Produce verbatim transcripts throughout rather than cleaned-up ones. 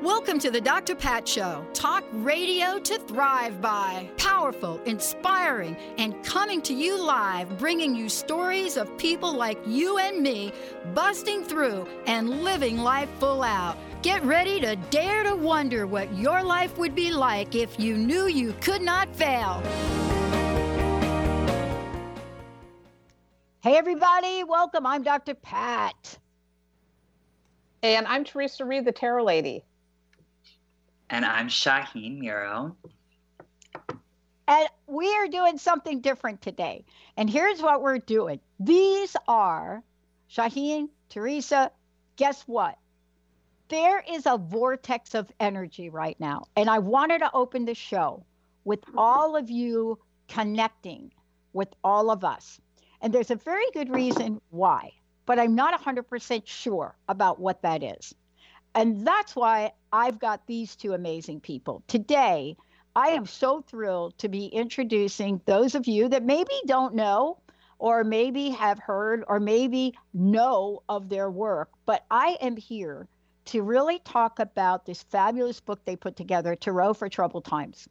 Welcome to the Doctor Pat Show, talk radio to thrive by. Powerful, inspiring, and coming to you live, bringing you stories of people like you and me, busting through and living life full out. Get ready to dare to wonder what your life would be like if you knew you could not fail. Hey everybody, welcome. I'm Doctor Pat. And I'm Teresa Reed, the Tarot Lady. And I'm Shaheen Miro. And we are doing something different today. And here's what we're doing. These are, Shaheen, Teresa, guess what? There is a vortex of energy right now. And I wanted to open the show with all of you connecting with all of us. And there's a very good reason why, but I'm not one hundred percent sure about what that is. And that's why I've got these two amazing people. Today, I am so thrilled to be introducing those of you that maybe don't know or maybe have heard or maybe know of their work. But I am here to really talk about this fabulous book they put together, Tarot for Troubled Times.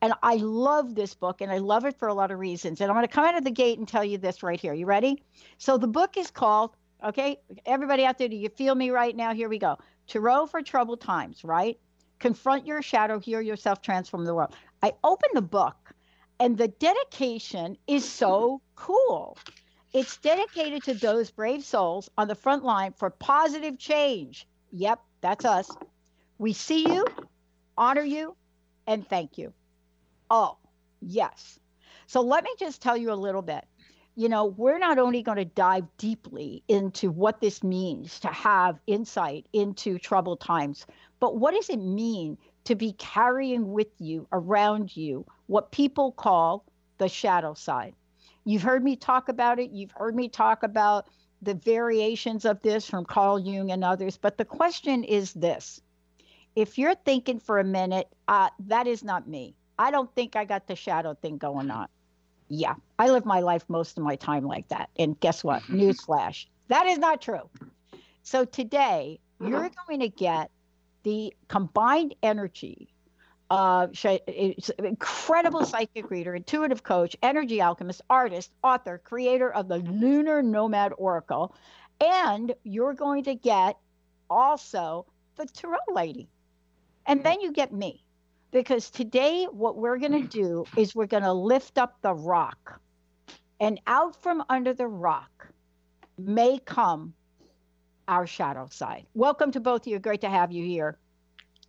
And I love this book, and I love it for a lot of reasons. And I'm going to come out of the gate and tell you this right here. You ready? So the book is called, okay, everybody out there, do you feel me right now? Here we go. Tarot for Troubled Times, right? Confront your shadow, heal yourself, transform the world. I opened the book, and the dedication is so cool. It's dedicated to those brave souls on the front line for positive change. Yep, that's us. We see you, honor you, and thank you. Oh, yes. So let me just tell you a little bit. You know, we're not only going to dive deeply into what this means to have insight into troubled times, but what does it mean to be carrying with you, around you, what people call the shadow side? You've heard me talk about it. You've heard me talk about the variations of this from Carl Jung and others. But the question is this. If you're thinking for a minute, uh, that is not me. I don't think I got the shadow thing going on. Yeah, I live my life most of my time like that. And guess what? Newsflash. That is not true. So today, you're going to get the combined energy of it's an incredible psychic reader, intuitive coach, energy alchemist, artist, author, creator of the Lunar Nomad Oracle. And you're going to get also the Tarot Lady. And then you get me. Because today, what we're going to do is we're going to lift up the rock. And out from under the rock may come our shadow side. Welcome to both of you. Great to have you here.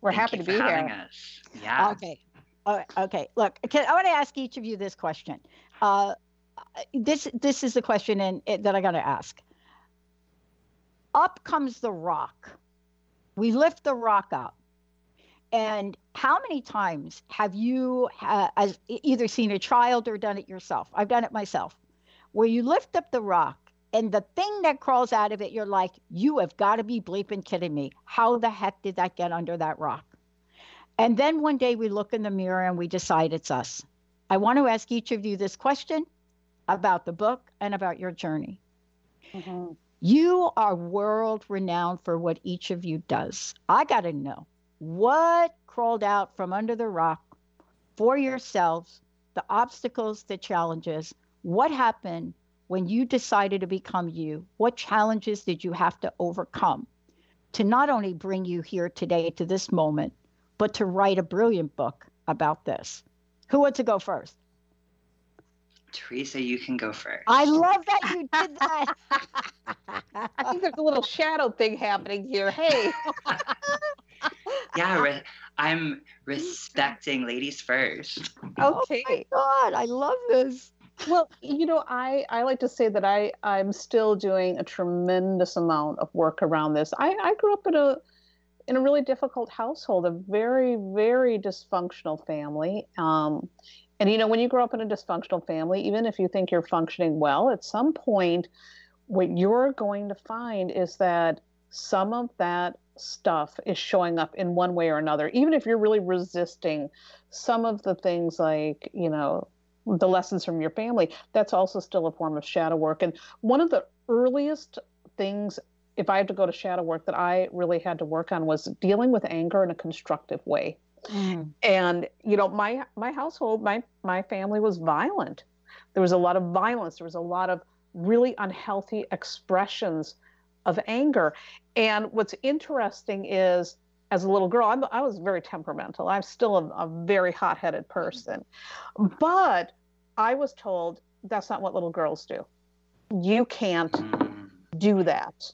We're Thank happy you to be for having here. Us. Yeah. Okay. All right. Okay. Look, can, I want to ask each of you this question. Uh, this this is the question in, in, that I got to ask. Up comes the rock. We lift the rock up. And how many times have you uh, as either seen a child or done it yourself? I've done it myself, where you lift up the rock and the thing that crawls out of it, you're like, you have got to be bleeping kidding me. How the heck did that get under that rock? And then one day we look in the mirror and we decide it's us. I want to ask each of you this question about the book and about your journey. Mm-hmm. You are world renowned for what each of you does. I got to know. What crawled out from under the rock for yourselves, the obstacles, the challenges? What happened when you decided to become you? What challenges did you have to overcome to not only bring you here today to this moment, but to write a brilliant book about this? Who wants to go first? Teresa, you can go first. I love that you did that. I think there's a little shadow thing happening here. Hey. Yeah, re- I'm respecting ladies first. Okay. Oh my God, I love this. Well, you know, I, I like to say that I, I'm still doing a tremendous amount of work around this. I, I grew up in a in a really difficult household, a very, very dysfunctional family. Um, and, you know, when you grow up in a dysfunctional family, even if you think you're functioning well, at some point, what you're going to find is that some of that stuff is showing up in one way or another, even if you're really resisting some of the things like, you know, the lessons from your family. That's also still a form of shadow work. And one of the earliest things, if I had to go to shadow work, that I really had to work on was dealing with anger in a constructive way. Mm. And, you know, my my household, my my family was violent. There was a lot of violence. There was a lot of really unhealthy expressions of anger. And what's interesting is, as a little girl, I'm, I was very temperamental. I'm still a, a very hot-headed person. But I was told that's not what little girls do. You can't do that.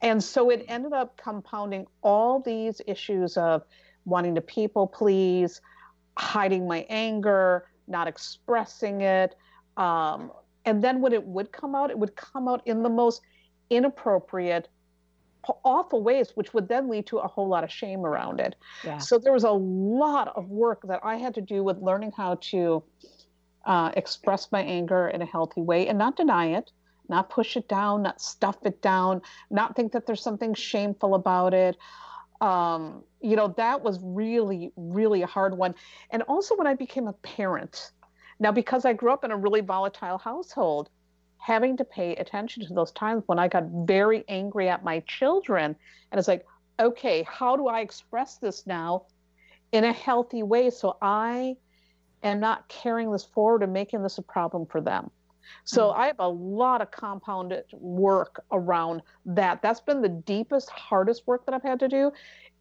And so it ended up compounding all these issues of wanting to people please, hiding my anger, not expressing it. Um, and then when it would come out, it would come out in the most inappropriate, awful ways, which would then lead to a whole lot of shame around it. Yeah. So there was a lot of work that I had to do with learning how to uh, express my anger in a healthy way and not deny it, not push it down, not stuff it down, not think that there's something shameful about it. Um, you know, that was really, really a hard one. And also when I became a parent, now because I grew up in a really volatile household, having to pay attention to those times when I got very angry at my children. And it's like, okay, how do I express this now in a healthy way so I am not carrying this forward and making this a problem for them? So mm-hmm. I have a lot of compounded work around that. That's been the deepest, hardest work that I've had to do.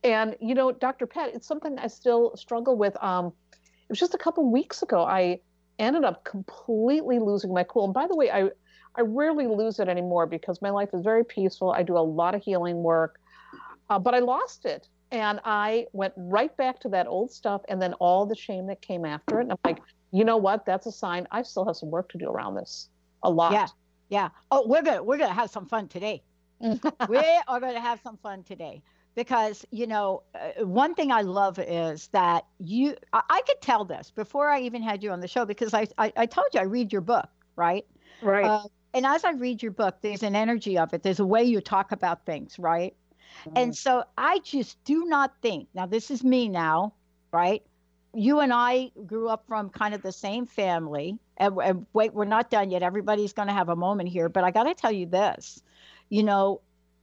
And, you know, Doctor Pat, it's something I still struggle with. Um, it was just a couple weeks ago, I ended up completely losing my cool. And by the way, I I rarely lose it anymore because my life is very peaceful. I do a lot of healing work, uh, but I lost it. And I went right back to that old stuff and then all the shame that came after it. And I'm like, you know what? That's a sign. I still have some work to do around this. A lot. Yeah. Yeah. Oh, we're going we're going to have some fun today. We are going to have some fun today. Because, you know, uh, one thing I love is that you, I, I could tell this before I even had you on the show, because I, I, I told you I read your book, right? Right. Uh, and as I read your book, there's an energy of it. There's a way you talk about things, right? Mm. And so I just do not think, now this is me now, right? You and I grew up from kind of the same family. And, and wait, we're not done yet. Everybody's going to have a moment here. But I got to tell you this, you know,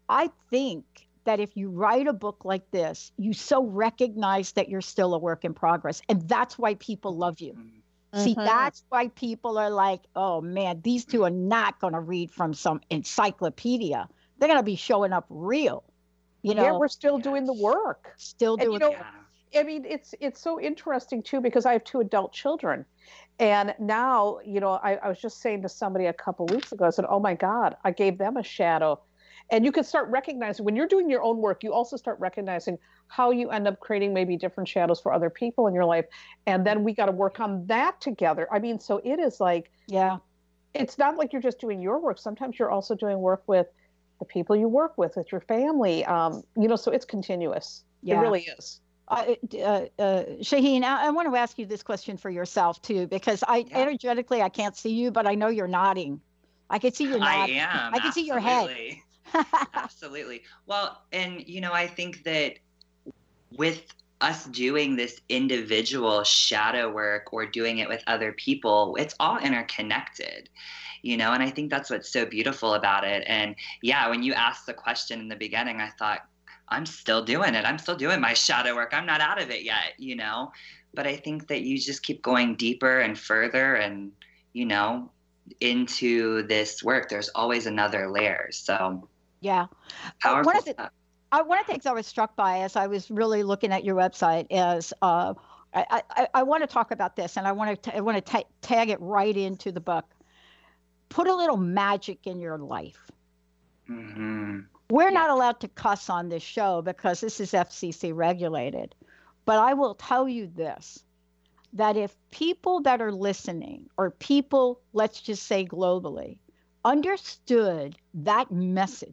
I think that if you write a book like this, you so recognize that you're still a work in progress. And that's why people love you. Mm-hmm. See, that's why people are like, oh man, these two are not gonna read from some encyclopedia. They're gonna be showing up real, you know? Yeah, we're still yes. doing the work. Still doing the work. I mean, it's it's so interesting too, because I have two adult children. And now, you know, I, I was just saying to somebody a couple weeks ago, I said, oh my God, I gave them a shadow. And you can start recognizing when you're doing your own work, you also start recognizing how you end up creating maybe different shadows for other people in your life. And then we got to work on that together. I mean, so it is like, yeah, it's not like you're just doing your work. Sometimes you're also doing work with the people you work with, with your family. Um, you know, so it's continuous. Yeah. It really is. Uh, uh, uh, Shaheen, I, I want to ask you this question for yourself too, because I yeah. energetically, I can't see you, but I know you're nodding. I can see you nodding. I am. I can absolutely. see your head. Absolutely. Well, and you know, I think that with us doing this individual shadow work or doing it with other people, it's all interconnected, you know, and I think that's what's so beautiful about it. And yeah, when you asked the question in the beginning, I thought, I'm still doing it. I'm still doing my shadow work. I'm not out of it yet, you know, but I think that you just keep going deeper and further and, you know, into this work, there's always another layer. So yeah. Uh, one, of the, I, one of the things I was struck by as I was really looking at your website is uh, I, I, I want to talk about this, and I want to I want to ta- tag it right into the book. Put a little magic in your life. Mm-hmm. We're yeah. not allowed to cuss on this show because this is F C C regulated. But I will tell you this, that if people that are listening, or people, let's just say globally, understood that message,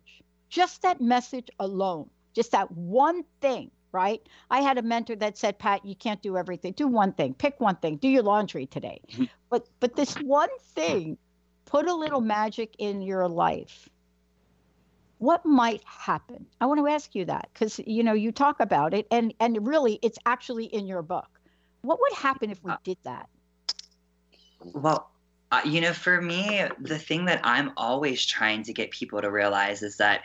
just that message alone, Just that one thing, right? I had a mentor that said, Pat, you can't do everything. Do one thing. Pick one thing. Do your laundry today. But but this one thing, put a little magic in your life. What might happen? I want to ask you that because, you know, you talk about it and, and really it's actually in your book. What would happen if we did that? Well, uh, you know, for me, the thing that I'm always trying to get people to realize is that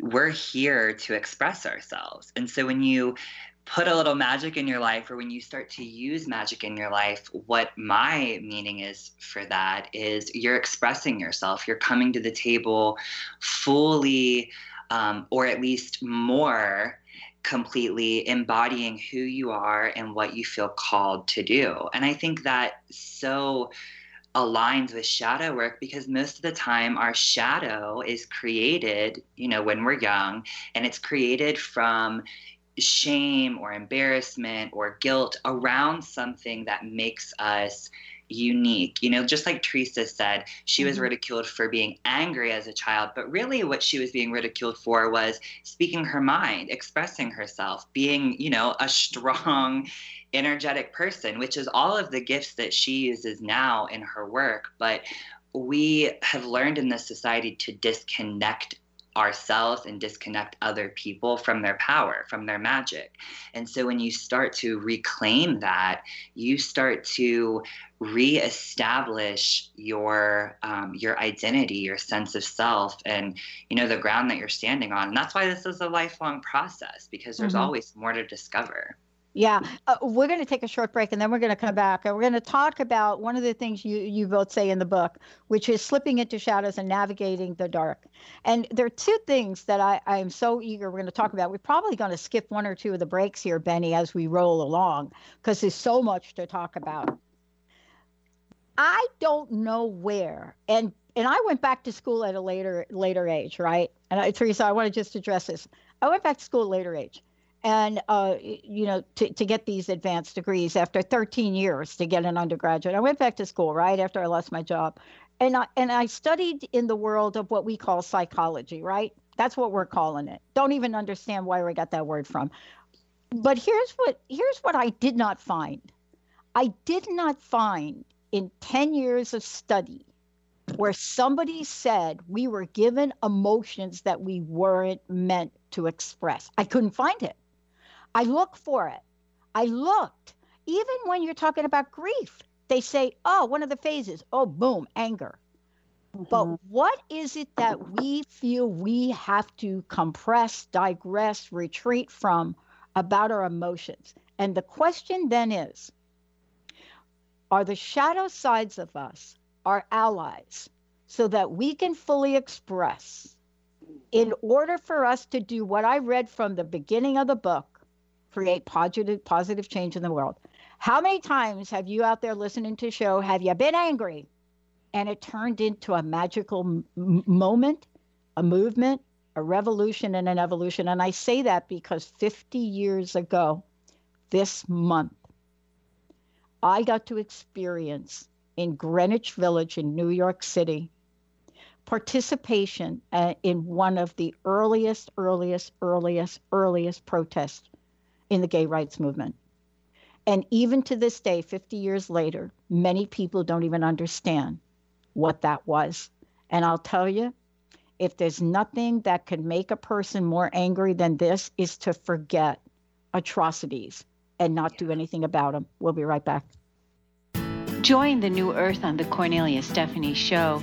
we're here to express ourselves. And so when you put a little magic in your life or when you start to use magic in your life, what my meaning is for that is you're expressing yourself. You're coming to the table fully um, or at least more completely embodying who you are and what you feel called to do. And I think that so aligns with shadow work because most of the time our shadow is created, you know, when we're young, and it's created from shame or embarrassment or guilt around something that makes us unique. You know, just like Teresa said, she was mm-hmm. ridiculed for being angry as a child, but really what she was being ridiculed for was speaking her mind, expressing herself, being, you know, a strong, energetic person, which is all of the gifts that she uses now in her work. But we have learned in this society to disconnect ourselves and disconnect other people from their power, from their magic. And so when you start to reclaim that, you start to reestablish your um, your identity, your sense of self, and, you know, the ground that you're standing on. And that's why this is a lifelong process, because there's mm-hmm. always more to discover. Yeah. Uh, we're going to take a short break and then we're going to come back and we're going to talk about one of the things you, you both say in the book, which is slipping into shadows and navigating the dark. And there are two things that I, I'm so eager we're going to talk about. We're probably going to skip one or two of the breaks here, Benny, as we roll along, because there's so much to talk about. I don't know where. And and I went back to school at a later later age, right? And I, Teresa, I want to just address this. I went back to school at a later age. And, uh, you know, to, to get these advanced degrees after thirteen years to get an undergraduate. I went back to school right after I lost my job. And I, and I studied in the world of what we call psychology, right? That's what we're calling it. Don't even understand where we got that word from. But here's what here's what I did not find. I did not find in ten years of study where somebody said we were given emotions that we weren't meant to express. I couldn't find it. I look for it. I looked. Even when you're talking about grief, they say, oh, one of the phases, oh, boom, anger. Mm-hmm. But what is it that we feel we have to compress, digress, retreat from about our emotions? And the question then is, are the shadow sides of us our allies so that we can fully express in order for us to do what I read from the beginning of the book? Create positive positive change in the world. How many times have you out there listening to the show, have you been angry? And it turned into a magical m- moment, a movement, a revolution, and an evolution. And I say that because fifty years ago, this month, I got to experience in Greenwich Village in New York City, participation uh, in one of the earliest, earliest, earliest, earliest protests in the gay rights movement. And even to this day, fifty years later, many people don't even understand what that was. And I'll tell you, if there's nothing that could make a person more angry than this, is to forget atrocities and not do anything about them. We'll be right back. Join the new earth on the Cornelia Stephanie Show.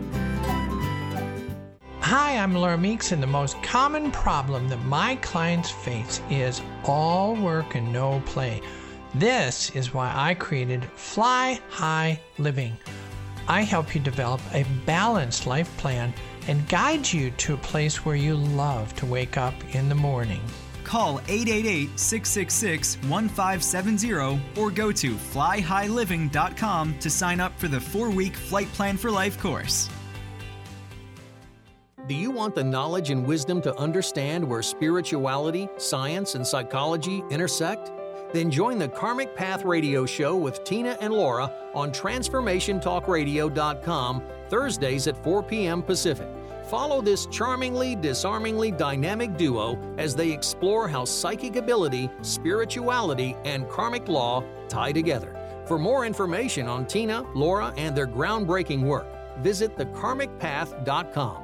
Hi, I'm Laura Meeks, and the most common problem that my clients face is all work and no play. This is why I created Fly High Living. I help you develop a balanced life plan and guide you to a place where you love to wake up in the morning. Call eight eight eight, six six six, one five seven zero or go to fly high living dot com to sign up for the four-week Flight Plan for Life course. Do you want the knowledge and wisdom to understand where spirituality, science, and psychology intersect? Then join the Karmic Path Radio Show with Tina and Laura on Transformation Talk Radio dot com Thursdays at four p.m. Pacific. Follow this charmingly, disarmingly dynamic duo as they explore how psychic ability, spirituality, and karmic law tie together. For more information on Tina, Laura, and their groundbreaking work, visit the karmic path dot com.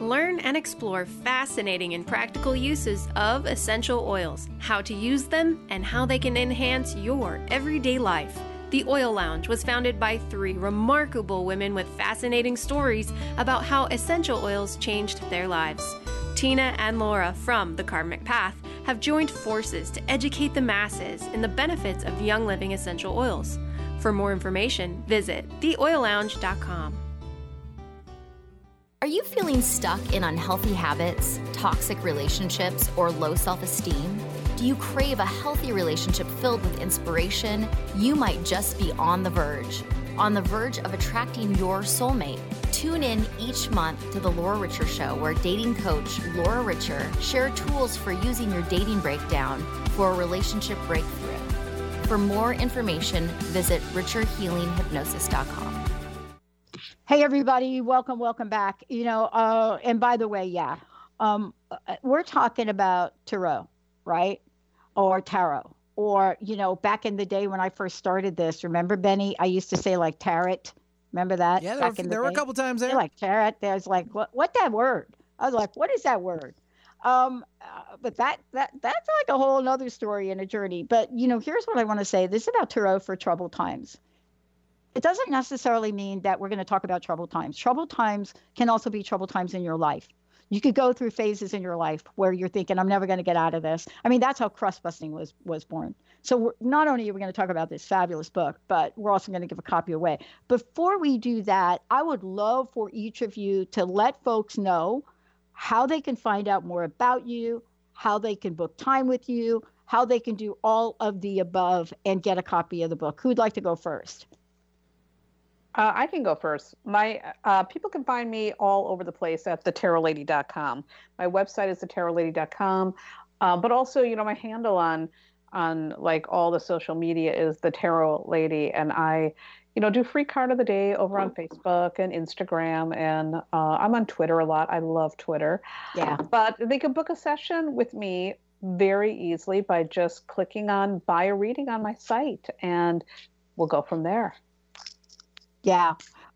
Learn and explore fascinating and practical uses of essential oils, how to use them, and how they can enhance your everyday life. The Oil Lounge was founded by three remarkable women with fascinating stories about how essential oils changed their lives. Tina and Laura from The Karmic Path have joined forces to educate the masses in the benefits of Young Living essential oils. For more information, visit the oil lounge dot com. Are you feeling stuck in unhealthy habits, toxic relationships, or low self-esteem? Do you crave a healthy relationship filled with inspiration? You might just be on the verge, on the verge of attracting your soulmate. Tune in each month to The Laura Richer Show, where dating coach Laura Richer shares tools for using your dating breakdown for a relationship breakthrough. For more information, visit richer healing hypnosis dot com. Hey, everybody. Welcome. Welcome back. You know, uh, and by the way, yeah, um, we're talking about tarot, right? Or tarot. Or, you know, back in the day when I first started this, remember, Benny, I used to say like tarot. Remember that? Yeah, there, were, the there were a couple times there. They're like tarot. There was like, what, what that word? I was like, what is that word? Um, uh, but that, that that's like a whole other story and a journey. But, you know, here's what I want to say. This is about tarot for troubled times. It doesn't necessarily mean that we're going to talk about troubled times. Troubled times can also be troubled times in your life. You could go through phases in your life where you're thinking, I'm never going to get out of this. I mean, that's how crust busting was, was born. So we're, not only are we going to talk about this fabulous book, but we're also going to give a copy away. Before we do that, I would love for each of you to let folks know how they can find out more about you, how they can book time with you, how they can do all of the above and get a copy of the book. Who'd like to go first? Uh, I can go first. My uh, people can find me all over the place at the tarot lady dot com. My website is the tarot lady dot com, uh, but also, you know, my handle on on like all the social media is the Tarot Lady, and I, you know, do free card of the day over on Facebook and Instagram, and uh, I'm on Twitter a lot. I love Twitter. Yeah. But they can book a session with me very easily by just clicking on buy a reading on my site, and we'll go from there. Yeah.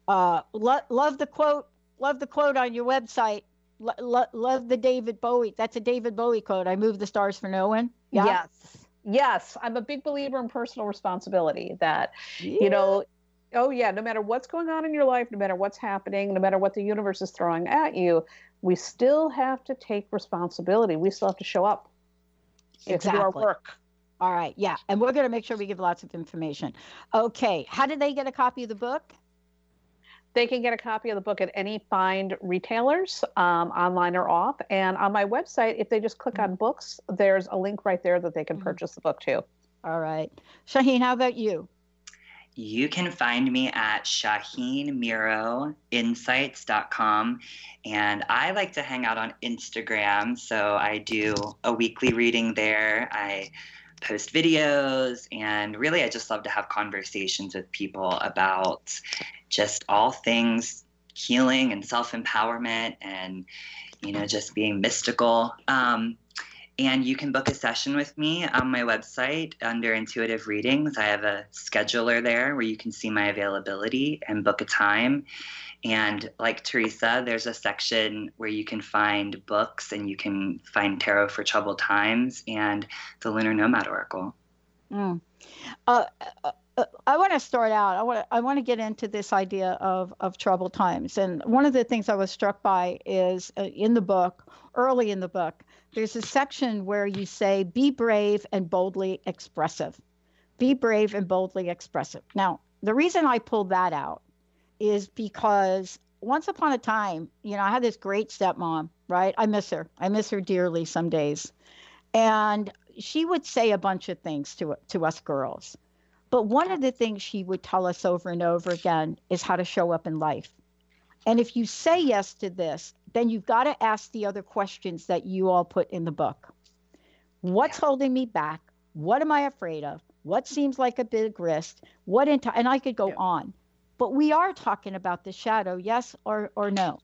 Uh, lo- love the quote. Love the quote on your website. Lo- lo- love the David Bowie. That's a David Bowie quote. I move the stars for no one. Yeah? Yes. Yes. I'm a big believer in personal responsibility that, yeah. you know, oh, yeah, no matter what's going on in your life, no matter what's happening, no matter what the universe is throwing at you, we still have to take responsibility. We still have to show up. Exactly. It's our work. All right. Yeah. And we're going to make sure we give lots of information. Okay. How do they get a copy of the book? They can get a copy of the book at any fine retailers, um, online or off. And on my website, if they just click on books, there's a link right there that they can purchase the book too. All right. Shaheen, how about you? You can find me at Shaheen Miro Insights dot com, and I like to hang out on Instagram, so I do a weekly reading there. I post videos, and really I just love to have conversations with people about just all things healing and self-empowerment and, you know, just being mystical. Um, And you can book a session with me on my website under Intuitive Readings. I have a scheduler there where you can see my availability and book a time. And like Teresa, there's a section where you can find books and you can find Tarot for Troubled Times and the Lunar Nomad Oracle. Mm. Uh, uh, I want to start out. I want I want to get into this idea of, of troubled times. And one of the things I was struck by is uh, in the book, early in the book, there's a section where you say, be brave and boldly expressive. Be brave and boldly expressive. Now, the reason I pulled that out is because once upon a time, you know, I had this great stepmom, right? I miss her. I miss her dearly some days. And she would say a bunch of things to to us girls. But one of the things she would tell us over and over again is how to show up in life. And if you say yes to this, then you've got to ask the other questions that you all put in the book. What's holding me back? What am I afraid of? What seems like a big risk? What into, and I could go yeah. on. But we are talking about the shadow, yes or, or no.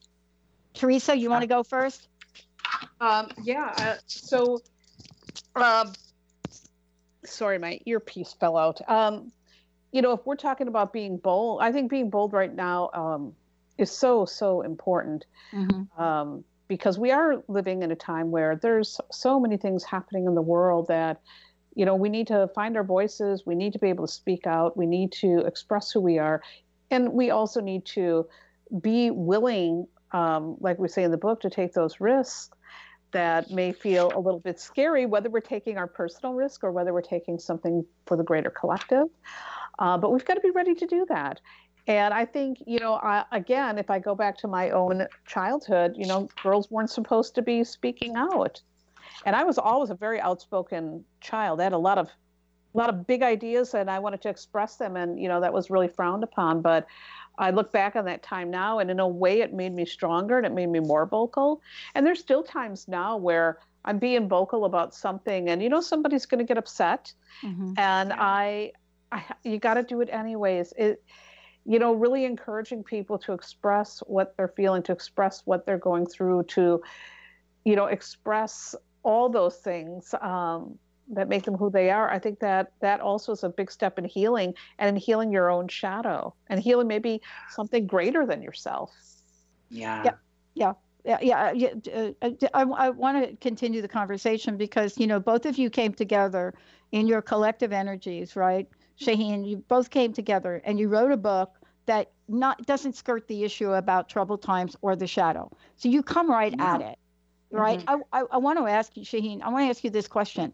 Teresa, you want to go first? Um, yeah. Uh, so, um, sorry, my earpiece fell out. Um, you know, if we're talking about being bold, I think being bold right now, um, is so, so important, mm-hmm. um, because we are living in a time where there's so many things happening in the world that, you know, we need to find our voices. We need to be able to speak out. We need to express who we are. And we also need to be willing, um, like we say in the book, to take those risks that may feel a little bit scary, whether we're taking our personal risk or whether we're taking something for the greater collective. Uh, but we've got to be ready to do that. And I think, you know, I, again, if I go back to my own childhood, you know, girls weren't supposed to be speaking out. And I was always a very outspoken child. I had a lot of, a lot of big ideas, and I wanted to express them. And, you know, that was really frowned upon. But I look back on that time now, and in a way it made me stronger and it made me more vocal. And there's still times now where I'm being vocal about something and, you know, somebody's going to get upset. Mm-hmm. And yeah. I, I, you got to do it anyways. It, you know, really encouraging people to express what they're feeling, to express what they're going through, to, you know, express all those things um, that make them who they are. I think that that also is a big step in healing and in healing your own shadow and healing maybe something greater than yourself. Yeah. Yeah. Yeah. Yeah. yeah. I, I want to continue the conversation because, you know, both of you came together in your collective energies, right? Shaheen, you both came together and you wrote a book that not doesn't skirt the issue about troubled times or the shadow. So you come right yeah. at it, right? Mm-hmm. I, I, I want to ask you, Shaheen, I want to ask you this question.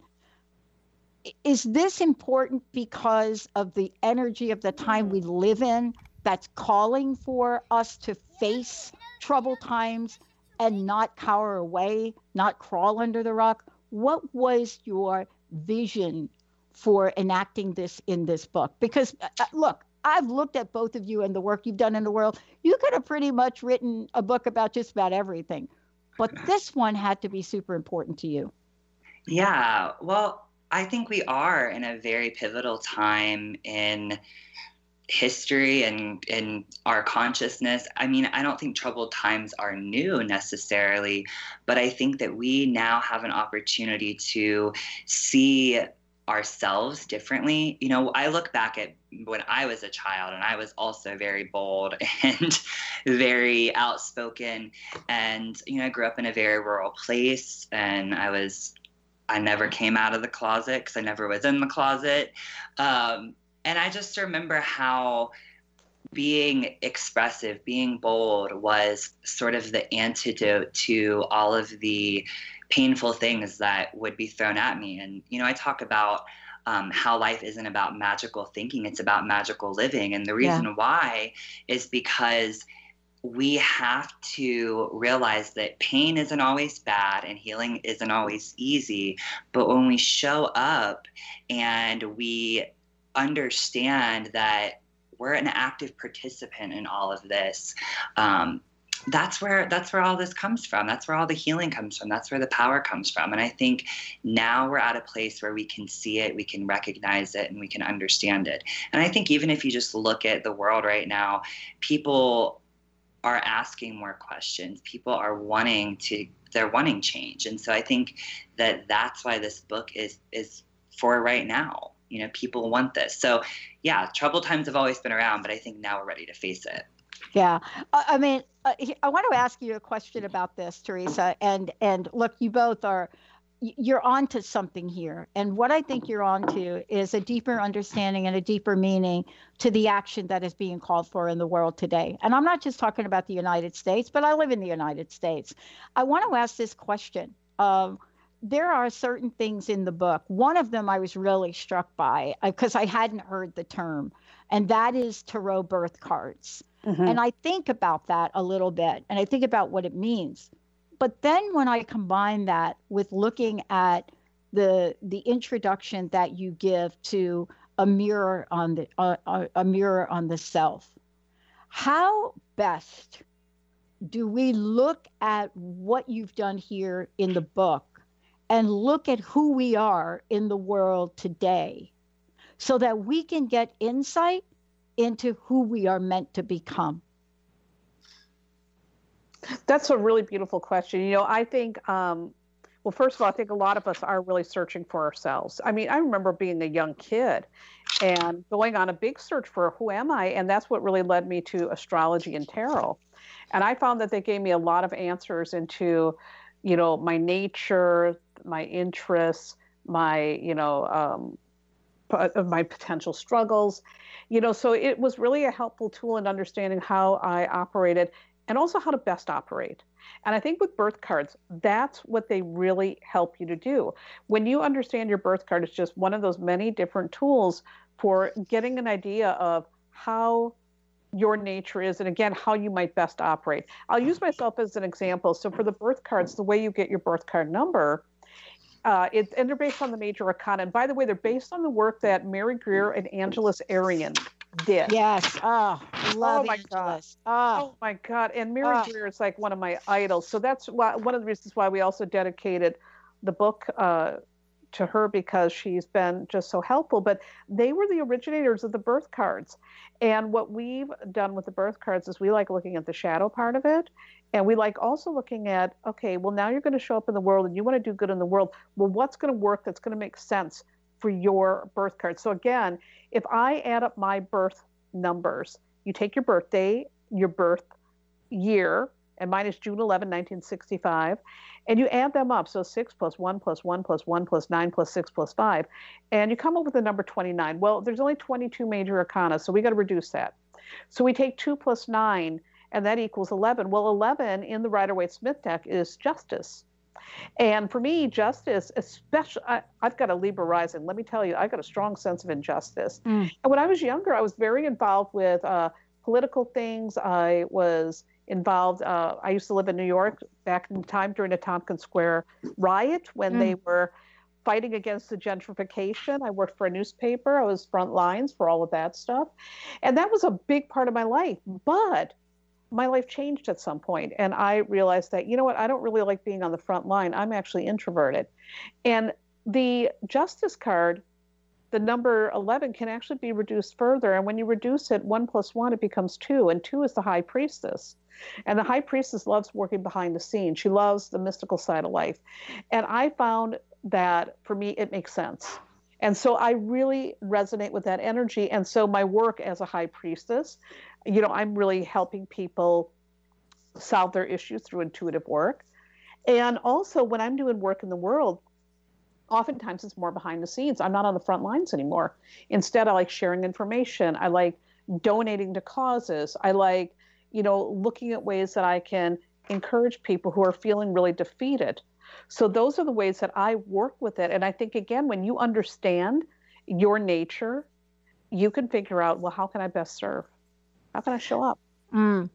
Is this important because of the energy of the time we live in that's calling for us to face troubled times and not cower away, not crawl under the rock? What was your vision for enacting this in this book? Because uh, look, I've looked at both of you and the work you've done in the world. You could have pretty much written a book about just about everything, but this one had to be super important to you. Yeah, well, I think we are in a very pivotal time in history and in our consciousness. I mean, I don't think troubled times are new necessarily, but I think that we now have an opportunity to see ourselves differently. You know, I look back at when I was a child and I was also very bold and very outspoken. And, you know, I grew up in a very rural place and I was, I never came out of the closet because I never was in the closet. Um, and I just remember how being expressive, being bold was sort of the antidote to all of the painful things that would be thrown at me. And, you know, I talk about um, how life isn't about magical thinking, it's about magical living. And the reason yeah. why is because we have to realize that pain isn't always bad and healing isn't always easy. But when we show up and we understand that we're an active participant in all of this, um, That's where that's where all this comes from. That's where all the healing comes from. That's where the power comes from. And I think now we're at a place where we can see it, we can recognize it, and we can understand it. And I think even if you just look at the world right now, people are asking more questions. People are wanting to, they're wanting change. And so I think that that's why this book is, is for right now. You know, people want this. So yeah, troubled times have always been around, but I think now we're ready to face it. Yeah. I mean, I want to ask you a question about this, Teresa. And, and look, you both are, you're onto something here. And what I think you're onto is a deeper understanding and a deeper meaning to the action that is being called for in the world today. And I'm not just talking about the United States, but I live in the United States. I want to ask this question of, there are certain things in the book. One of them I was really struck by because I hadn't heard the term, and that is tarot birth cards. Mm-hmm. And I think about that a little bit, and I think about what it means. But then when I combine that with looking at the the introduction that you give to a mirror on the uh, a mirror on the self, how best do we look at what you've done here in the book and look at who we are in the world today so that we can get insight into who we are meant to become? That's a really beautiful question. You know, I think, um, well, first of all, I think a lot of us are really searching for ourselves. I mean, I remember being a young kid and going on a big search for who am I? And that's what really led me to astrology and tarot. And I found that they gave me a lot of answers into, you know, my nature, my interests, my, you know, um, of my potential struggles, you know, so it was really a helpful tool in understanding how I operated and also how to best operate. And I think with birth cards, that's what they really help you to do. When you understand your birth card, it's just one of those many different tools for getting an idea of how your nature is, and again, how you might best operate. I'll use myself as an example. So for the birth cards, the way you get your birth card number, Uh, it, and they're based on the major arcana. And by the way, they're based on the work that Mary Greer and Angeles Arrien did. Yes. Oh, love oh my Angeles. God. Oh. oh, my God. And Mary oh. Greer is like one of my idols. So that's why, one of the reasons why we also dedicated the book uh, to her, because she's been just so helpful. But they were the originators of the birth cards. And what we've done with the birth cards is we like looking at the shadow part of it. And we like also looking at, okay, well, now you're going to show up in the world and you want to do good in the world. Well, what's going to work that's going to make sense for your birth card? So again, if I add up my birth numbers, you take your birthday, your birth year, and mine is June eleventh, nineteen sixty-five, and you add them up. So six plus one plus one plus one plus nine plus six plus five, and you come up with the number twenty-nine. Well, there's only twenty-two major arcana, so we got to reduce that. So we take two plus nine, and that equals eleven. Well, eleven in the Rider Waite Smith deck is justice. And for me, justice, especially, I, I've got a Libra rising. Let me tell you, I've got a strong sense of injustice. Mm. And when I was younger, I was very involved with uh, political things. I was involved, uh, I used to live in New York back in time during the Tompkins Square riot when mm. they were fighting against the gentrification. I worked for a newspaper. I was front lines for all of that stuff. And that was a big part of my life. But my life changed at some point, and I realized that, you know what, I don't really like being on the front line. I'm actually introverted. And the justice card, the number eleven, can actually be reduced further. And when you reduce it, one plus one, it becomes two, and two is the high priestess. And the high priestess loves working behind the scenes. She loves the mystical side of life. And I found that for me, it makes sense. And so I really resonate with that energy. And so my work as a high priestess, you know, I'm really helping people solve their issues through intuitive work. And also when I'm doing work in the world, oftentimes it's more behind the scenes. I'm not on the front lines anymore. Instead, I like sharing information. I like donating to causes. I like, you know, looking at ways that I can encourage people who are feeling really defeated. So those are the ways that I work with it. And I think, again, when you understand your nature, you can figure out, well, how can I best serve? How can I show up? Mm.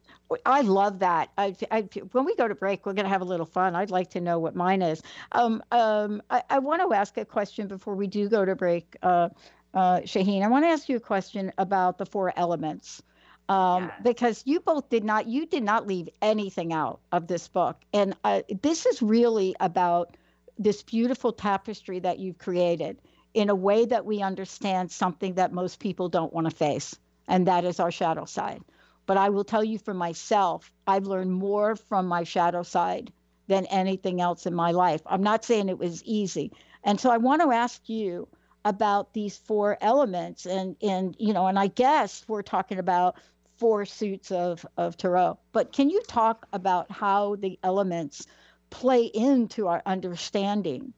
I love that. I, I, when we go to break, we're going to have a little fun. I'd like to know what mine is. Um, um, I, I want to ask a question before we do go to break, uh, uh, Shaheen. I want to ask you a question about the four elements. Um, yeah. Because you both did not, you did not leave anything out of this book. And uh, this is really about this beautiful tapestry that you've created in a way that we understand something that most people don't want to face. And that is our shadow side. But I will tell you for myself, I've learned more from my shadow side than anything else in my life. I'm not saying it was easy. And so I want to ask you about these four elements. And, and you know, and I guess we're talking about four suits of, of tarot. But can you talk about how the elements play into our understanding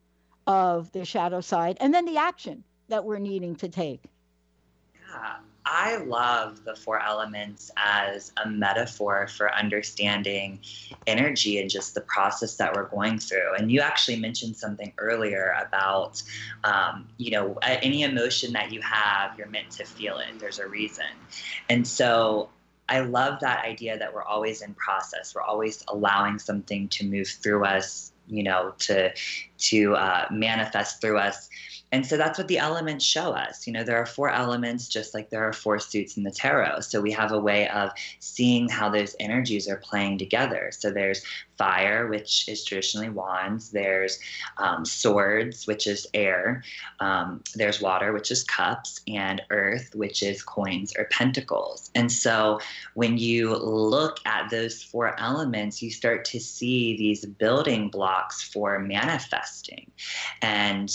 of the shadow side and then the action that we're needing to take? Yeah. I love the four elements as a metaphor for understanding energy and just the process that we're going through. And you actually mentioned something earlier about, um, you know, any emotion that you have, you're meant to feel it. There's a reason. And so I love that idea that we're always in process. We're always allowing something to move through us, you know, to, to uh, manifest through us. And so that's what the elements show us. You know, there are four elements, just like there are four suits in the tarot. So we have a way of seeing how those energies are playing together. So there's fire, which is traditionally wands. There's um, swords, which is air. Um, there's water, which is cups, and earth, which is coins or pentacles. And so when you look at those four elements, you start to see these building blocks for manifesting. And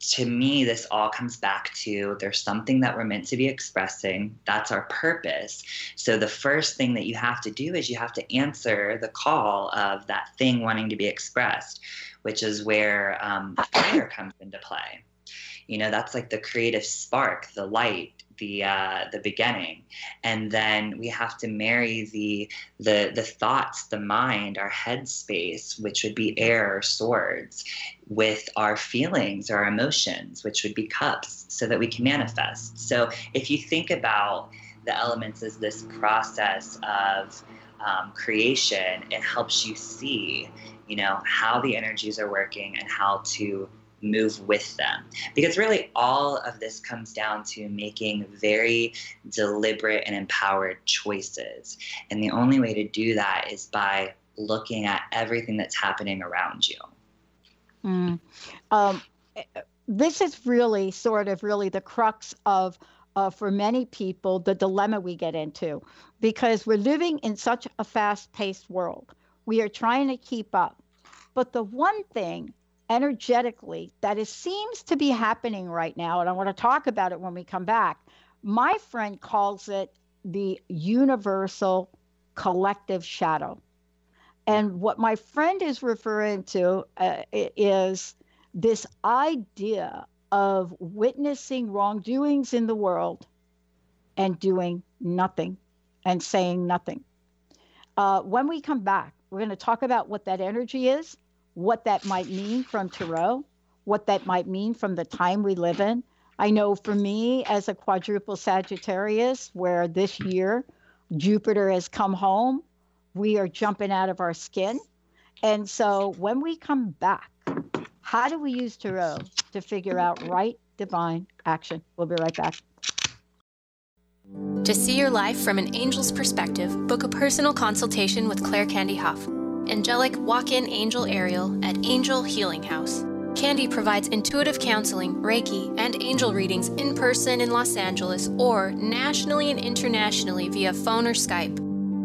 to me, this all comes back to there's something that we're meant to be expressing. That's our purpose. So the first thing that you have to do is you have to answer the call of that thing wanting to be expressed, which is where um, the fire comes into play. You know, that's like the creative spark, the light, the uh, the beginning. And then we have to marry the the the thoughts, the mind, our headspace, which would be air or swords, with our feelings or our emotions, which would be cups, so that we can manifest. So if you think about the elements as this process of um, creation, it helps you see, you know, how the energies are working and how to move with them. Because really all of this comes down to making very deliberate and empowered choices. And the only way to do that is by looking at everything that's happening around you. Mm. Um, this is really sort of really the crux of, uh, for many people, the dilemma we get into, because we're living in such a fast-paced world. We are trying to keep up. But the one thing energetically that it seems to be happening right now, and I want to talk about it when we come back, my friend calls it the universal collective shadow. And what my friend is referring to uh, is this idea of witnessing wrongdoings in the world and doing nothing and saying nothing. Uh, when we come back, we're going to talk about what that energy is, what that might mean from tarot, what that might mean from the time we live in. I know for me as a quadruple Sagittarius, where this year Jupiter has come home, we are jumping out of our skin. And so when we come back, how do we use tarot to figure out right divine action? We'll be right back. To see your life from an angel's perspective, book a personal consultation with Claire Candy Hoff, Angelic Walk-In Angel Ariel at Angel Healing House. Candy provides intuitive counseling, Reiki, and angel readings in person in Los Angeles or nationally and internationally via phone or Skype.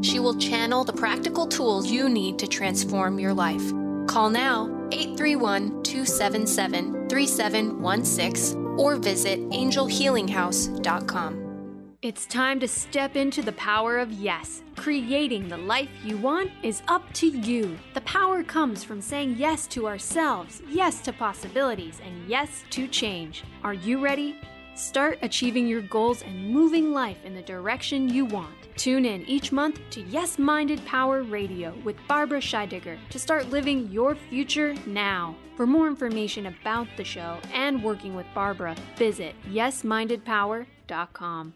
She will channel the practical tools you need to transform your life. Call now eight three one, two seven seven, three seven one six or visit angel healing house dot com. It's time to step into the power of yes. Creating the life you want is up to you. The power comes from saying yes to ourselves, yes to possibilities, and yes to change. Are you ready? Start achieving your goals and moving life in the direction you want. Tune in each month to Yes Minded Power Radio with Barbara Scheidegger to start living your future now. For more information about the show and working with Barbara, visit yes minded power dot com.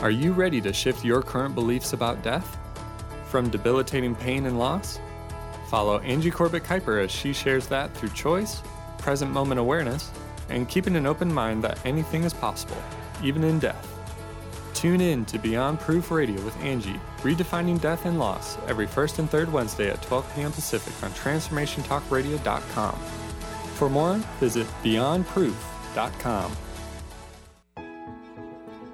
Are you ready to shift your current beliefs about death? From debilitating pain and loss? Follow Angie Corbett-Kuiper as she shares that through choice, present moment awareness, and keeping an open mind that anything is possible, even in death. Tune in to Beyond Proof Radio with Angie, redefining death and loss every first and third Wednesday at twelve p.m. Pacific on Transformation Talk Radio dot com. For more, visit Beyond Proof dot com.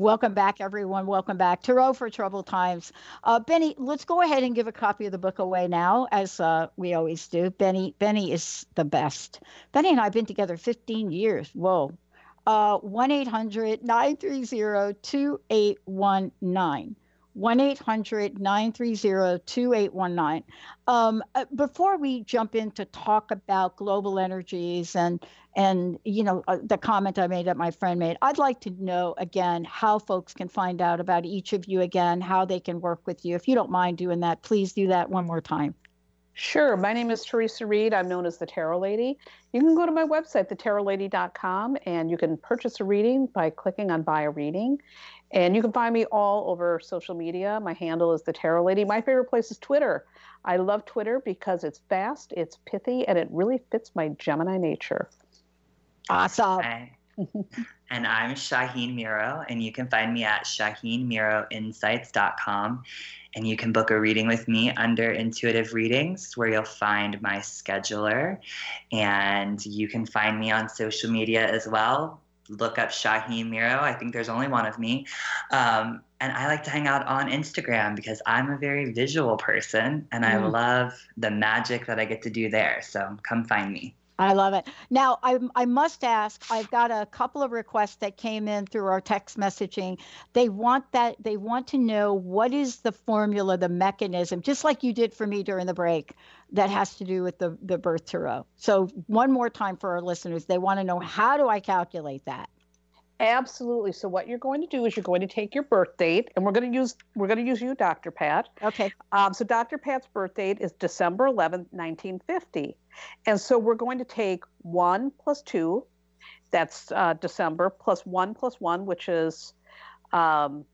Welcome back, everyone. Welcome back. Tarot for Troubled Times. Uh, Benny, let's go ahead and give a copy of the book away now, as uh, we always do. Benny Benny is the best. Benny and I have been together fifteen years. Whoa. Uh, one eight hundred nine three zero two eight one nine. one eight hundred nine three zero two eight one nine. Um, before we jump in to talk about global energies and, and you know, uh, the comment I made that my friend made, I'd like to know, again, how folks can find out about each of you again, how they can work with you. If you don't mind doing that, please do that one more time. Sure. My name is Teresa Reed. I'm known as the Tarot Lady. You can go to my website, the tarot lady dot com, and you can purchase a reading by clicking on Buy a Reading. And you can find me all over social media. My handle is the Tarot Lady. My favorite place is Twitter. I love Twitter because it's fast, it's pithy, and it really fits my Gemini nature. Awesome. And I'm Shaheen Miro, and you can find me at Shaheen Miro Insights dot com. And you can book a reading with me under Intuitive Readings, where you'll find my scheduler. And you can find me on social media as well. Look up Shaheen Miro. I think there's only one of me. Um, and I like to hang out on Instagram because I'm a very visual person and mm. I love the magic that I get to do there. So come find me. I love it. Now, I I must ask, I've got a couple of requests that came in through our text messaging. They want that. They want to know what is the formula, the mechanism, just like you did for me during the break, that has to do with the, the birth tarot. So one more time for our listeners, they want to know, how do I calculate that? Absolutely. So what you're going to do is you're going to take your birth date, and we're going to use we're going to use you, Doctor Pat. Okay. Um, so Doctor Pat's birth date is December eleventh, nineteen fifty. And so we're going to take one plus two, that's uh, December, plus one plus one, which is um,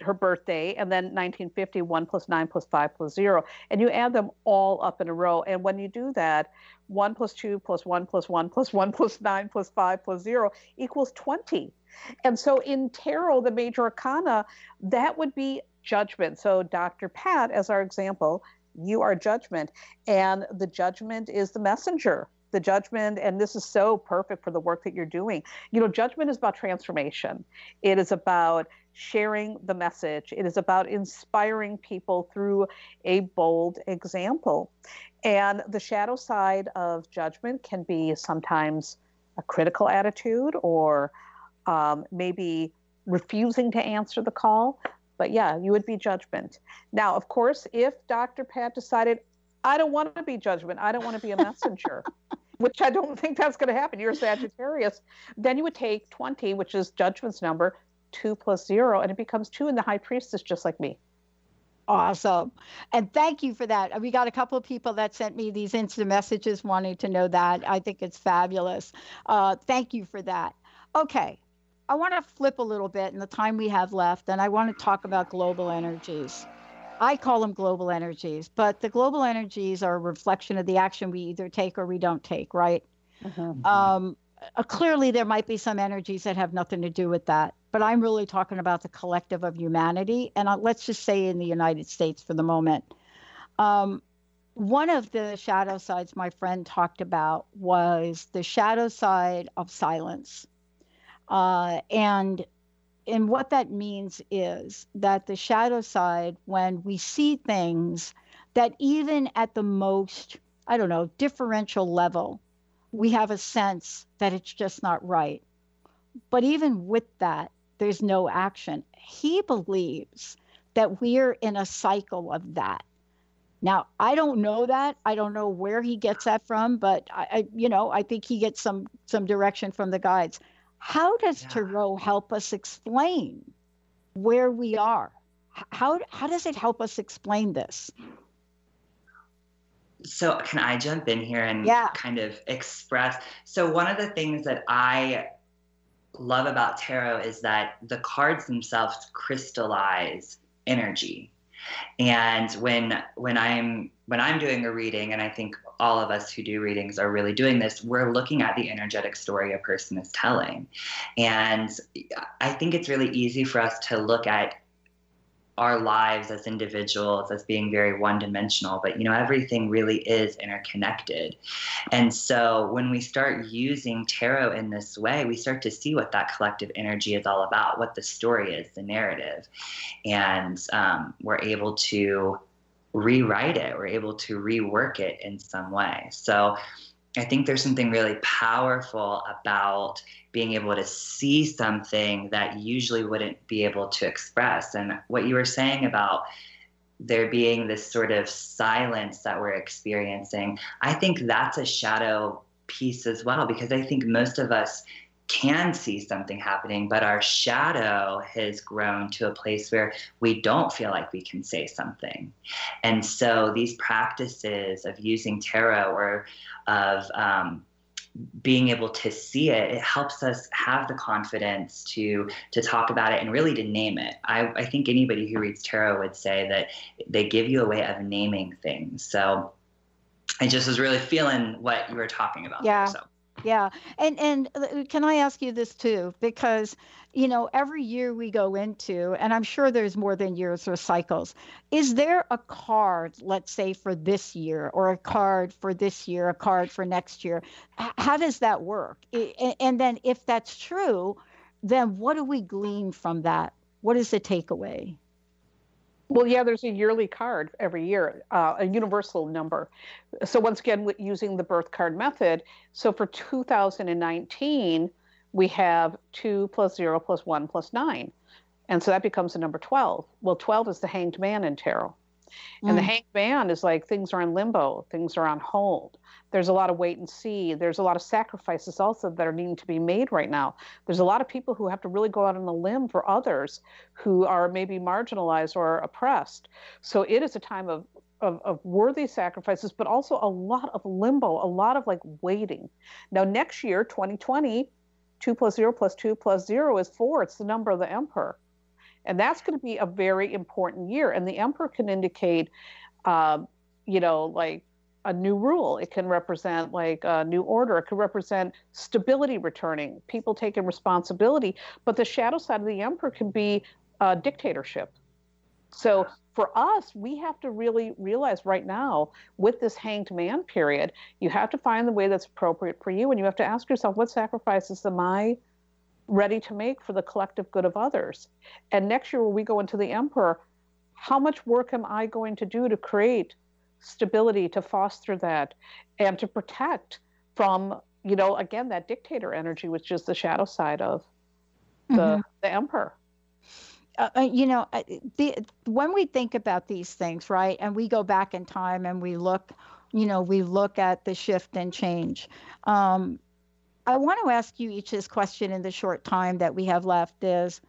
her birthday, and then nineteen fifty, one plus nine plus five plus zero. And you add them all up in a row. And when you do that, one plus two plus one plus one plus one plus nine plus five plus zero equals twenty. And so in tarot, the major arcana, that would be judgment. So Doctor Pat, as our example, you are judgment, and the judgment is the messenger. The judgment, and this is so perfect for the work that you're doing. You know, judgment is about transformation. It is about sharing the message. It is about inspiring people through a bold example. And the shadow side of judgment can be sometimes a critical attitude or um, maybe refusing to answer the call. But yeah, you would be judgment. Now, of course, if Doctor Pat decided, I don't want to be judgment, I don't want to be a messenger, which I don't think that's going to happen. You're Sagittarius. Then you would take twenty, which is judgment's number, two plus zero, and it becomes two, and the high priestess, just like me. Awesome. And thank you for that. We got a couple of people that sent me these instant messages wanting to know that. I think it's fabulous. Uh, thank you for that. Okay. I want to flip a little bit in the time we have left, and I want to talk about global energies. I call them global energies, but the global energies are a reflection of the action we either take or we don't take, right? Mm-hmm. Um, uh, clearly there might be some energies that have nothing to do with that. But I'm really talking about the collective of humanity. And uh, let's just say in the United States for the moment. Um, one of the shadow sides my friend talked about was the shadow side of silence. Uh, and and what that means is that the shadow side, when we see things that even at the most, I don't know, differential level, we have a sense that it's just not right. But even with that, there's no action. He believes that we're in a cycle of that. Now, I don't know that. I don't know where he gets that from, but I, I you know, I think he gets some some direction from the guides. How does yeah. Tarot help us explain where we are? How how does it help us explain this? So can I jump in here and yeah. kind of express? So one of the things that I love about tarot is that the cards themselves crystallize energy. And when when I'm when I'm doing a reading, and I think all of us who do readings are really doing this, we're looking at the energetic story a person is telling. And I think it's really easy for us to look at our lives as individuals as being very one-dimensional, but you know, everything really is interconnected. And so when we start using tarot in this way, we start to see what that collective energy is all about, what the story is, the narrative. And um, we're able to rewrite it, we're able to rework it in some way. So I think there's something really powerful about being able to see something that usually wouldn't be able to express. And what you were saying about there being this sort of silence that we're experiencing, I think that's a shadow piece as well, because I think most of us can see something happening, but our shadow has grown to a place where we don't feel like we can say something. And so these practices of using tarot or of um, being able to see it, it helps us have the confidence to to talk about it and really to name it. I, I think anybody who reads tarot would say that they give you a way of naming things. So I just was really feeling what you were talking about. Yeah. There, so. Yeah. And and can I ask you this too? Because, you know, every year we go into, and I'm sure there's more than years or cycles, is there a card, let's say for this year, or a card for this year, a card for next year? How does that work? And then if that's true, then what do we glean from that? What is the takeaway? Well, yeah, there's a yearly card every year, uh, a universal number. So once again, with using the birth card method, so for two thousand nineteen, we have two plus zero plus one plus nine. And so that becomes the number twelve. Well, twelve is the hanged man in tarot. And mm. the hanged man is like things are in limbo, things are on hold. There's a lot of wait and see. There's a lot of sacrifices also that are needing to be made right now. There's a lot of people who have to really go out on a limb for others who are maybe marginalized or oppressed. So it is a time of, of, of worthy sacrifices, but also a lot of limbo, a lot of like waiting. Now next year, twenty twenty, two plus zero plus two plus zero is four. It's the number of the emperor. And that's going to be a very important year. And the emperor can indicate, uh, you know, like a new rule. It can represent like a new order. It could represent stability returning, people taking responsibility. But the shadow side of the emperor can be uh, dictatorship. So for us, we have to really realize right now with this hanged man period, you have to find the way that's appropriate for you. And you have to ask yourself, what sacrifices am I ready to make for the collective good of others? And next year when we go into the emperor, how much work am I going to do to create stability, to foster that, and to protect from, you know, again, that dictator energy, which is the shadow side of the, mm-hmm. the emperor. Uh, you know, the, when we think about these things, right, and we go back in time and we look, you know, we look at the shift and change. Um, I want to ask you each this question in the short time that we have left is,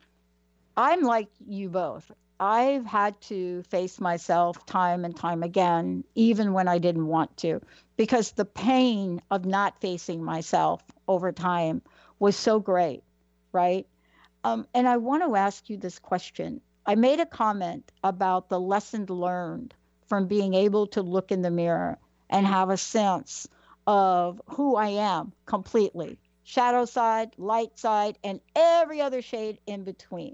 I'm like you both. I've had to face myself time and time again, even when I didn't want to, because the pain of not facing myself over time was so great, right? Um, and I want to ask you this question. I made a comment about the lesson learned from being able to look in the mirror and have a sense of who I am completely, shadow side, light side, and every other shade in between.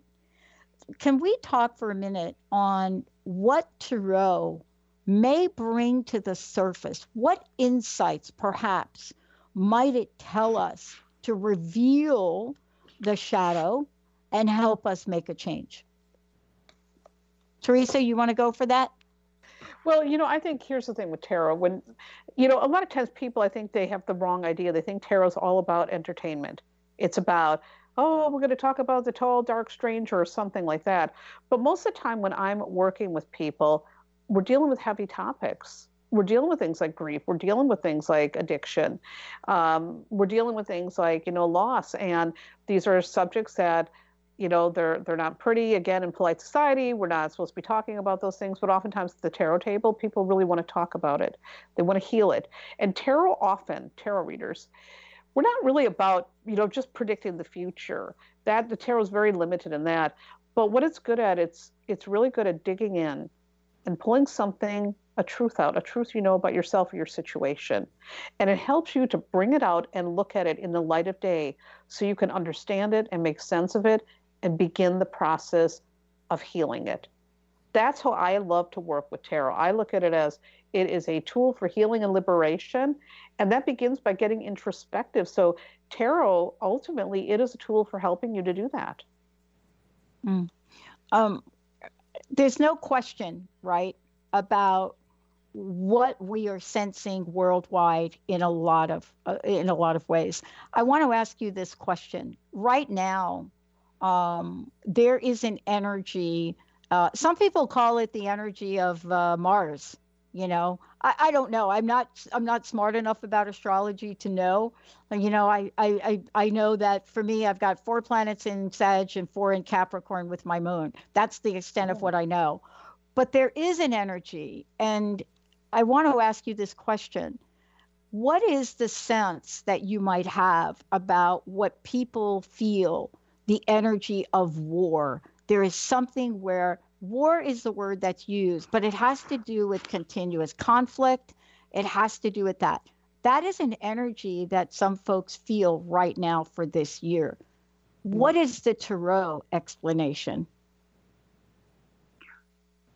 Can we talk for a minute on what Tarot may bring to the surface? What insights, perhaps, might it tell us to reveal the shadow and help us make a change? Teresa, you want to go for that? Well, you know, I think here's the thing with tarot. When, you know, a lot of times people, I think they have the wrong idea. They think tarot's all about entertainment. It's about, oh, we're going to talk about the tall, dark stranger or something like that. But most of the time when I'm working with people, we're dealing with heavy topics. We're dealing with things like grief. We're dealing with things like addiction. Um, we're dealing with things like, you know, loss. And these are subjects that, you know, they're they're not pretty. Again, in polite society, we're not supposed to be talking about those things. But oftentimes at the tarot table, people really want to talk about it. They want to heal it. And tarot often, tarot readers, we're not really about, you know, just predicting the future. That the tarot is very limited in that. But what it's good at, it's it's really good at digging in and pulling something, a truth out, a truth you know about yourself or your situation. And it helps you to bring it out and look at it in the light of day so you can understand it and make sense of it and begin the process of healing it. That's how I love to work with tarot. I look at it as it is a tool for healing and liberation, and that begins by getting introspective. So tarot, ultimately, it is a tool for helping you to do that. Mm. Um, there's no question, right, about what we are sensing worldwide in a lot of uh, in a lot of ways. I want to ask you this question right now. Um, there is an energy, uh, some people call it the energy of uh, Mars, you know, I, I don't know. I'm not, I'm not smart enough about astrology to know, you know, I, I, I know that for me, I've got four planets in Sag and four in Capricorn with my moon. That's the extent of what I know, but there is an energy. And I want to ask you this question. What is the sense that you might have about what people feel? The energy of war. There is something where war is the word that's used, but it has to do with continuous conflict. It has to do with that. That is an energy that some folks feel right now for this year. What is the tarot explanation?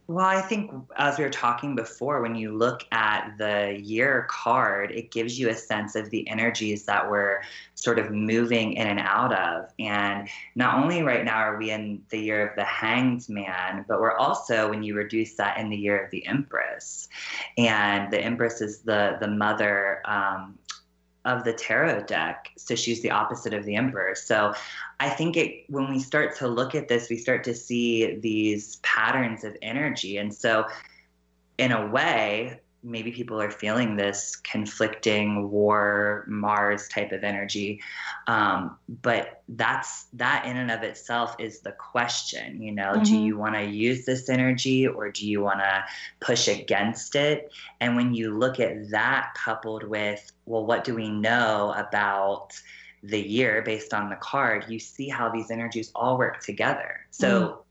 Well, I think as we were talking before, when you look at the year card, it gives you a sense of the energies that we're sort of moving in and out of. And not only right now are we in the year of the Hanged Man, but we're also, when you reduce that, in the year of the Empress. And the Empress is the, the mother um, of the tarot deck. So she's the opposite of the Emperor. So I think it, when we start to look at this, we start to see these patterns of energy. And so in a way, maybe people are feeling this conflicting war, Mars type of energy. Um, but that's, that in and of itself is the question, you know, mm-hmm. Do you want to use this energy or do you want to push against it? And when you look at that coupled with, well, what do we know about the year based on the card, you see how these energies all work together. So mm-hmm.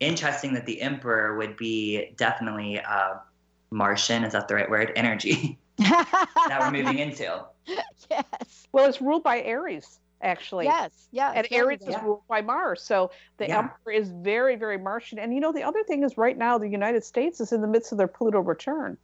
Interesting that the Emperor would be definitely, uh, Martian, is that the right word? Energy that we're moving into. Yes. Well, it's ruled by Aries, actually. Yes. Yeah. And Aries yeah. is ruled by Mars. So the yeah. Emperor is very, very Martian. And you know, the other thing is right now, the United States is in the midst of their Pluto return,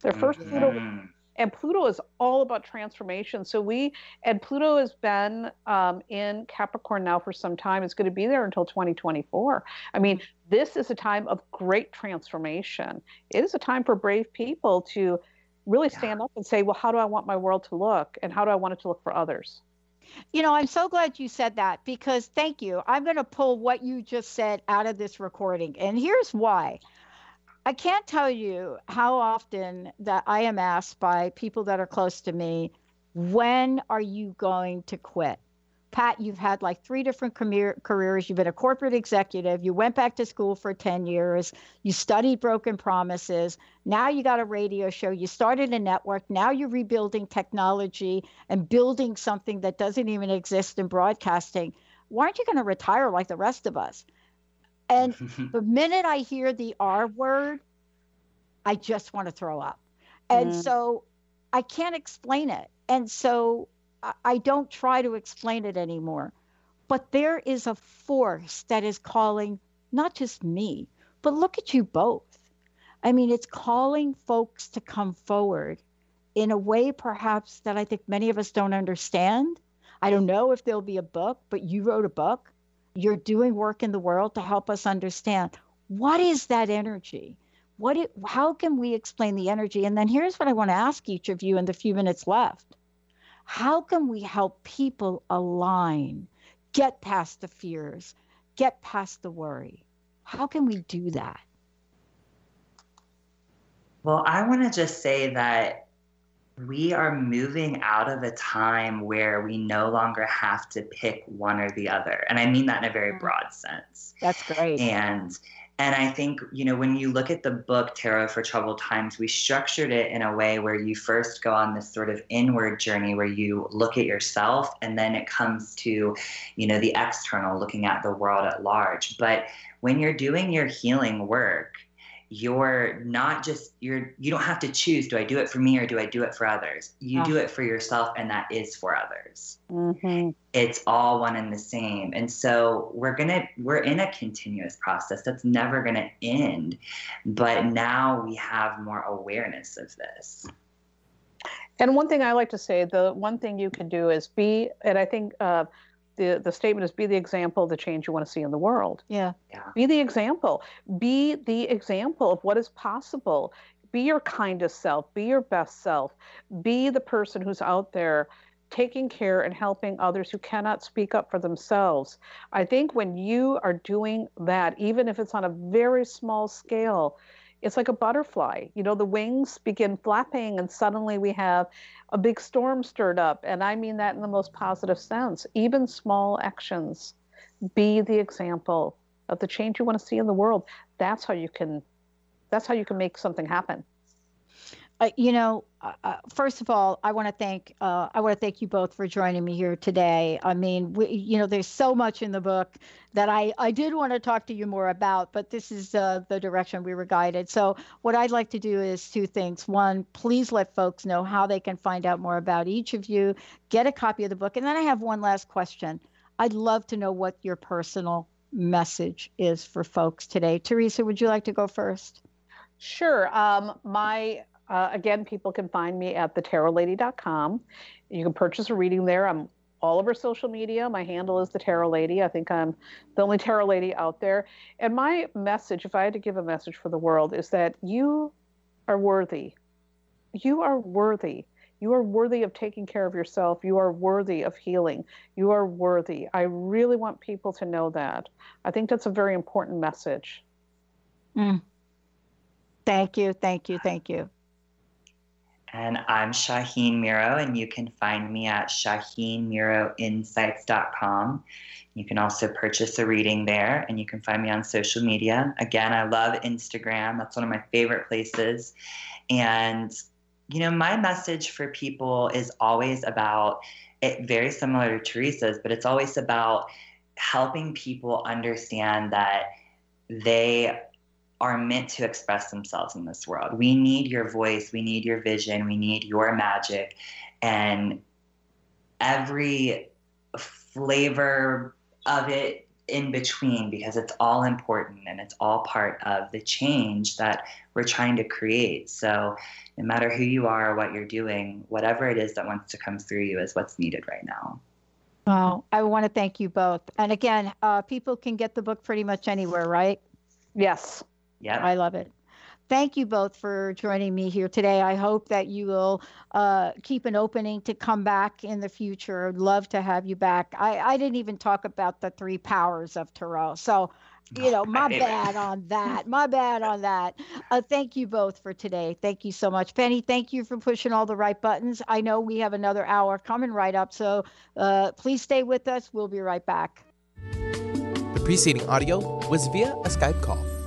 their mm-hmm. first Pluto. And Pluto is all about transformation. So we, and Pluto has been um, in Capricorn now for some time. It's going to be there until twenty twenty-four. I mean, this is a time of great transformation. It is a time for brave people to really stand up and say, well, how do I want my world to look? And how do I want it to look for others? You know, I'm so glad you said that because thank you. I'm going to pull what you just said out of this recording. And here's why. I can't tell you how often that I am asked by people that are close to me, when are you going to quit? Pat, you've had like three different career, careers. You've been a corporate executive. You went back to school for ten years. You studied Broken Promises. Now you got a radio show. You started a network. Now you're rebuilding technology and building something that doesn't even exist in broadcasting. Why aren't you going to retire like the rest of us? And the minute I hear the R word, I just want to throw up. And mm. so I can't explain it. And so I don't try to explain it anymore. But there is a force that is calling, not just me, but look at you both. I mean, it's calling folks to come forward in a way perhaps that I think many of us don't understand. I don't know if there'll be a book, but you wrote a book. You're doing work in the world to help us understand, what is that energy? What it, how can we explain the energy? And then here's what I want to ask each of you in the few minutes left. How can we help people align? Get past the fears, get past the worry. How can we do that? Well, I want to just say that we are moving out of a time where we no longer have to pick one or the other. And I mean that in a very broad sense. That's great. And and I think, you know, when you look at the book Tarot for Troubled Times, we structured it in a way where you first go on this sort of inward journey where you look at yourself, and then it comes to, you know, the external, looking at the world at large. But when you're doing your healing work, you're not just, you're, you don't have to choose, do I do it for me or do I do it for others? You oh. do it for yourself, and that is for others. Mm-hmm. It's all one and the same. And so we're going to, we're in a continuous process that's never going to end, but now we have more awareness of this. And one thing I like to say, the one thing you can do is be, and I think, uh, The, the statement is, be the example of the change you want to see in the world. Yeah. yeah. Be the example. Be the example of what is possible. Be your kindest self. Be your best self. Be the person who's out there taking care and helping others who cannot speak up for themselves. I think when you are doing that, even if it's on a very small scale, it's like a butterfly. You know, the wings begin flapping, and suddenly we have a big storm stirred up. And I mean that in the most positive sense. Even small actions. Be the example of the change you want to see in the world. That's how you can, that's how you can make something happen. Uh, you know, uh, first of all, I want to thank, uh, I want to thank you both for joining me here today. I mean, we, you know, there's so much in the book that I, I did want to talk to you more about, but this is uh, the direction we were guided. So what I'd like to do is two things. One, please let folks know how they can find out more about each of you, get a copy of the book. And then I have one last question. I'd love to know what your personal message is for folks today. Teresa, would you like to go first? Sure. Um, my Uh, again, people can find me at the tarot lady dot com. You can purchase a reading there. I'm all over social media. My handle is The Tarot Lady. I think I'm the only Tarot Lady out there. And my message, if I had to give a message for the world, is that you are worthy. You are worthy. You are worthy of taking care of yourself. You are worthy of healing. You are worthy. I really want people to know that. I think that's a very important message. Mm. Thank you. Thank you. Thank you. And I'm Shaheen Miro, and you can find me at Shaheen Miro Insights dot com. You can also purchase a reading there, and you can find me on social media. Again, I love Instagram. That's one of my favorite places. And, you know, my message for people is always about, it very similar to Teresa's, but it's always about helping people understand that they are meant to express themselves in this world. We need your voice, we need your vision, we need your magic, and every flavor of it in between, because it's all important and it's all part of the change that we're trying to create. So no matter who you are or what you're doing, whatever it is that wants to come through you is what's needed right now. Wow, I want to thank you both. And again, uh, people can get the book pretty much anywhere, right? Yes. Yeah, I love it. Thank you both for joining me here today. I hope that you will uh, keep an opening to come back in the future. I'd love to have you back. I, I didn't even talk about the three powers of tarot. So, you know, my bad on that. My bad on that. Uh, thank you both for today. Thank you so much. Benny, thank you for pushing all the right buttons. I know we have another hour coming right up. So uh, please stay with us. We'll be right back. The preceding audio was via a Skype call.